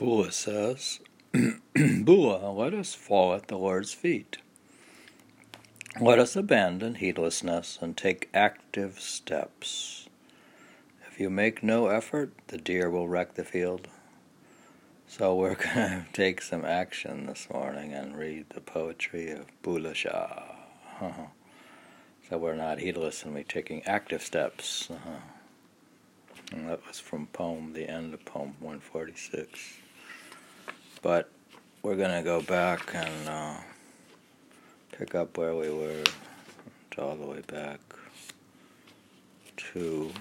Bua says, Bua, let us fall at the Lord's feet. Let us abandon heedlessness and take active steps. If you make no effort, the deer will wreck the field. So we're going to take some action this morning and read the poetry of Bullhe Shah. So we're not heedless and we're taking active steps. And that was from poem, the end of poem 146. But we're going to go back and pick up where we were all the way back to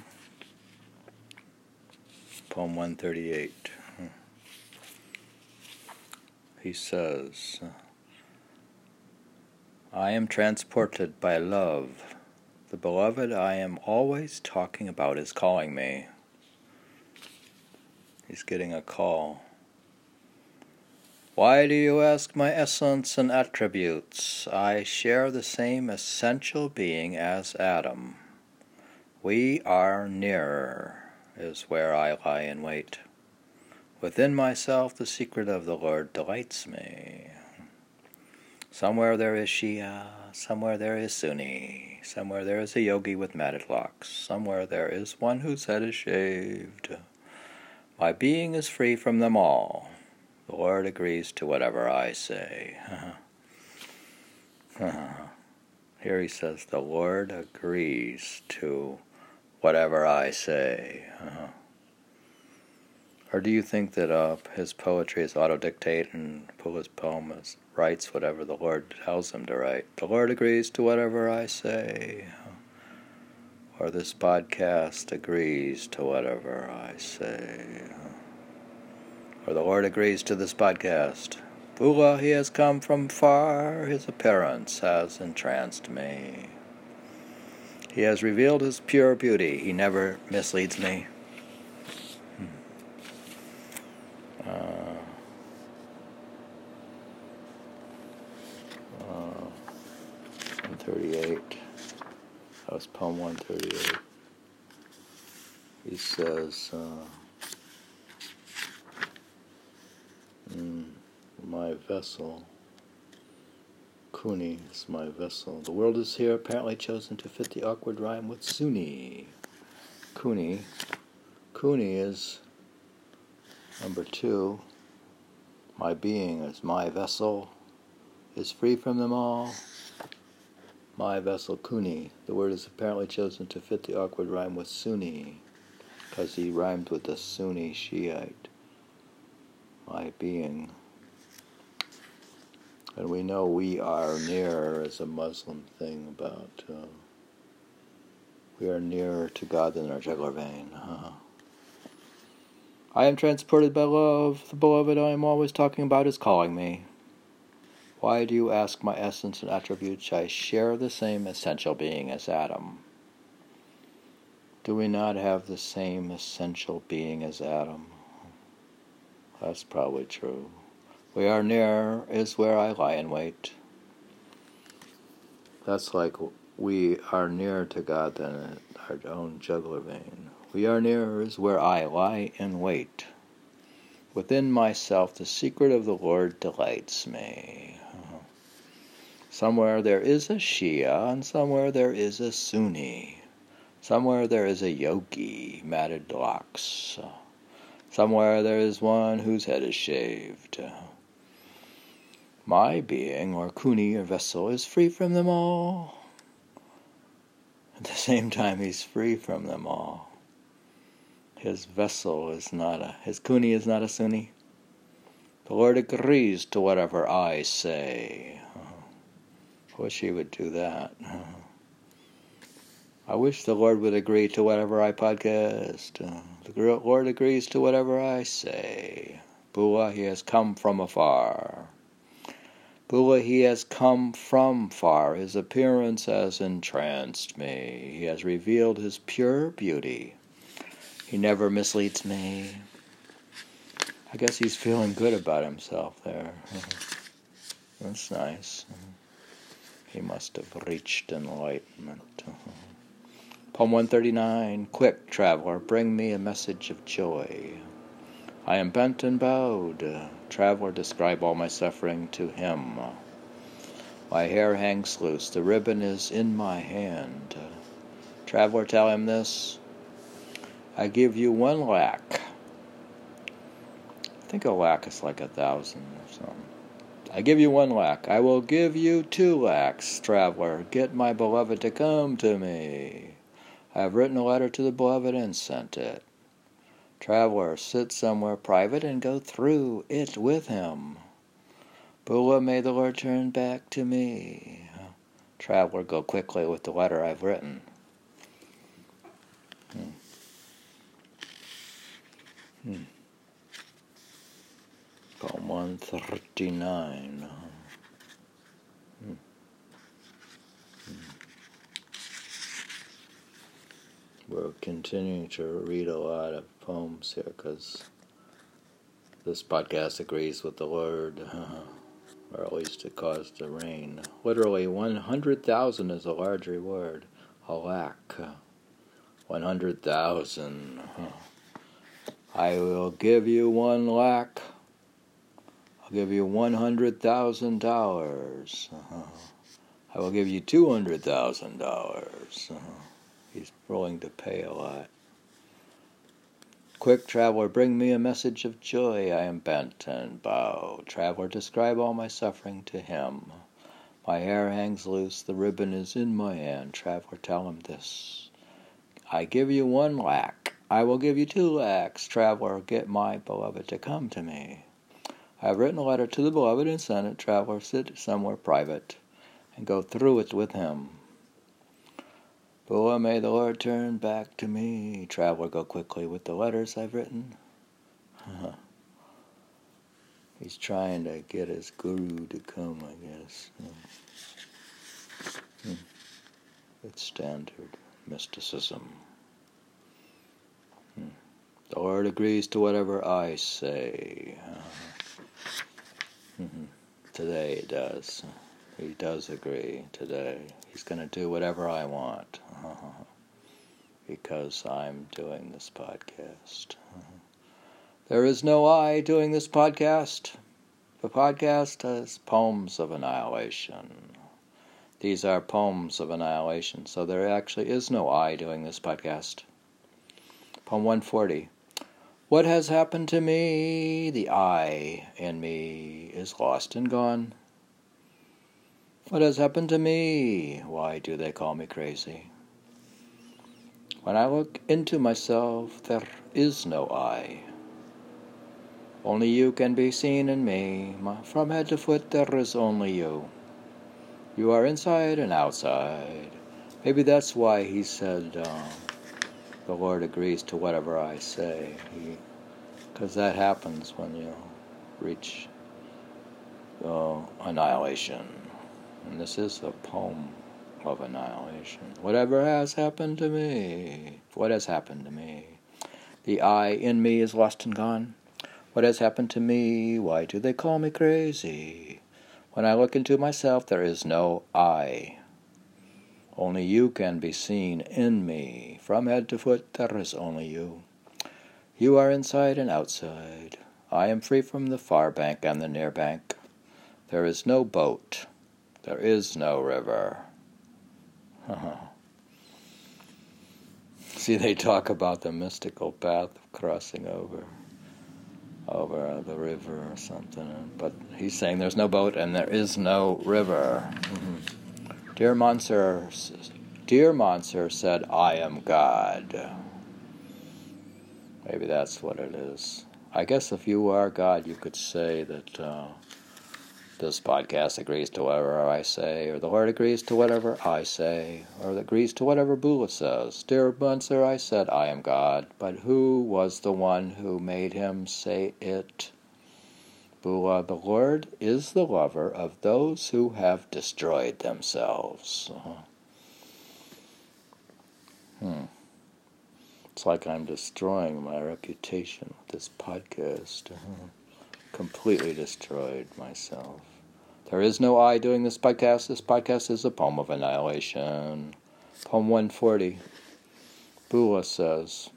poem 138. He says, I am transported by love. The beloved I am always talking about is calling me. He's getting a call. Why do you ask my essence and attributes? I share the same essential being as Adam. We are nearer, is where I lie in wait. Within myself the secret of the Lord delights me. Somewhere there is Shia, somewhere there is Sunni, somewhere there is a yogi with matted locks, somewhere there is one whose head is shaved. My being is free from them all. The Lord agrees to whatever I say. Here he says, the Lord agrees to whatever I say. Or do you think that his poetry is autodictate and Bullhe's poem writes whatever the Lord tells him to write? The Lord agrees to whatever I say. Or this podcast agrees to whatever I say. Or the Lord agrees to this podcast. Bullhe, he has come from far. His appearance has entranced me. He has revealed his pure beauty. He never misleads me. That was poem 138. He says, my vessel. Kuni is my vessel. The world is here, apparently chosen to fit the awkward rhyme with Sunni. Kuni. Kuni is number 2. My being is my vessel, is free from them all. My vessel, Kuni. The word is apparently chosen to fit the awkward rhyme with Sunni, because he rhymed with the Sunni Shiite. My being. And we know we are nearer is a Muslim thing about we are nearer to God than our jugular vein. I am transported by love. The beloved I am always talking about is calling me. Why do you ask my essence and attributes? I share the same essential being as Adam. Do we not have the same essential being as Adam? That's probably true. We are nearer is where I lie in wait. That's like we are nearer to God than our own jugular vein. We are nearer is where I lie in wait. Within myself, the secret of the Lord delights me. Somewhere there is a Shia, and somewhere there is a Sunni. Somewhere there is a yogi, matted locks. Somewhere there is one whose head is shaved. My being, or Kuni, or vessel, is free from them all. At the same time, he's free from them all. His vessel is not a... His Kuni is not a Sunni. The Lord agrees to whatever I say. I wish he would do that. I wish the Lord would agree to whatever I podcast. The Lord agrees to whatever I say. Bullhe, he has come from afar. Bullhe, he has come from far. His appearance has entranced me. He has revealed his pure beauty. He never misleads me. I guess he's feeling good about himself there. That's nice. He must have reached enlightenment. Poem 139. Quick, traveler, bring me a message of joy. I am bent and bowed. Traveler, describe all my suffering to him. My hair hangs loose. The ribbon is in my hand. Traveler, tell him this. I give you 1 lakh. I think a lakh is like 1,000 or something. I give you 1 lakh. I will give you 2 lakhs, traveler. Get my beloved to come to me. I have written a letter to the beloved and sent it. Traveler, sit somewhere private and go through it with him. Bullhe, may the Lord turn back to me. Traveler, go quickly with the letter I've written. Poem 139. We're continuing to read a lot of poems here because this podcast agrees with the Lord, or at least it caused the rain. Literally, 100,000 is a large reward. Halak. 100,000. I will give you 1 lakh. I'll give you $100,000. I will give you $200,000. He's willing to pay a lot. Quick, traveler, bring me a message of joy. I am bent and bowed. Traveler, describe all my suffering to him. My hair hangs loose. The ribbon is in my hand. Traveler, tell him this. I give you 1 lakh. I will give you 2 lakhs. Traveler, get my beloved to come to me. I have written a letter to the beloved and sent it. Traveler, sit somewhere private and go through it with him. Bua, may the Lord turn back to me. Traveler, go quickly with the letters I've written. He's trying to get his guru to come, I guess. It's standard mysticism. The Lord agrees to whatever I say. Today it does. He does agree today. He's going to do whatever I want. Because I'm doing this podcast. There is no I doing this podcast. The podcast has Poems of Annihilation. These are Poems of Annihilation. So there actually is no I doing this podcast. Poem 140. What has happened to me? The I in me is lost and gone. What has happened to me? Why do they call me crazy? When I look into myself, there is no I. Only you can be seen in me. From head to foot, there is only you. You are inside and outside. Maybe that's why he said, the Lord agrees to whatever I say. Because that happens when you reach annihilation. And this is a poem of annihilation. Whatever has happened to me? What has happened to me? The I in me is lost and gone. What has happened to me? Why do they call me crazy? When I look into myself, there is no I. Only you can be seen in me. From head to foot, there is only you. You are inside and outside. I am free from the far bank and the near bank. There is no boat. There is no river. See, they talk about the mystical path of crossing over the river or something. But he's saying there's no boat and there is no river. Dear Mansur said, I am God. Maybe that's what it is. I guess if you are God, you could say that... this podcast agrees to whatever I say, or the Lord agrees to whatever I say, or agrees to whatever Bullhe says. Dear Munzer, I said I am God, but who was the one who made him say it? Bullhe, the Lord is the lover of those who have destroyed themselves. It's like I'm destroying my reputation with this podcast. Completely destroyed myself. There is no I doing this podcast. This podcast is a poem of annihilation. Poem 140. Bullhe says,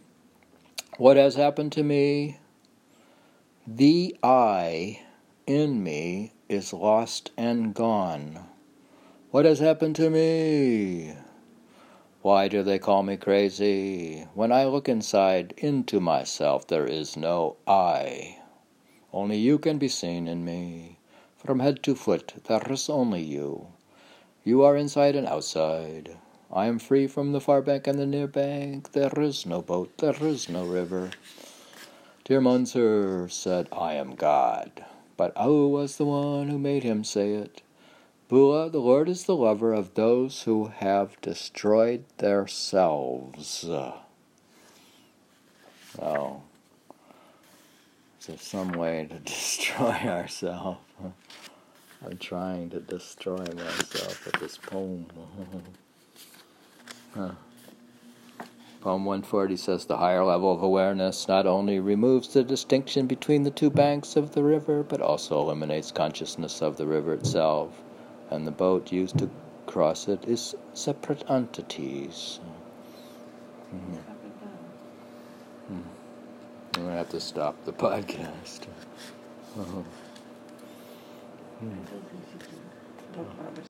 what has happened to me? The I in me is lost and gone. What has happened to me? Why do they call me crazy? When I look inside into myself, there is no I. Only you can be seen in me. From head to foot, there is only you. You are inside and outside. I am free from the far bank and the near bank. There is no boat, there is no river. Dear Munzer said, I am God, but Allah was the one who made him say it. Bua, the Lord is the lover of those who have destroyed their selves. Oh, so some way to destroy ourselves. I'm trying to destroy myself with this poem. Poem 140 says, the higher level of awareness not only removes the distinction between the two banks of the river, but also eliminates consciousness of the river itself, and the boat used to cross it is separate entities. Mm-hmm. I'm going to have to stop the podcast.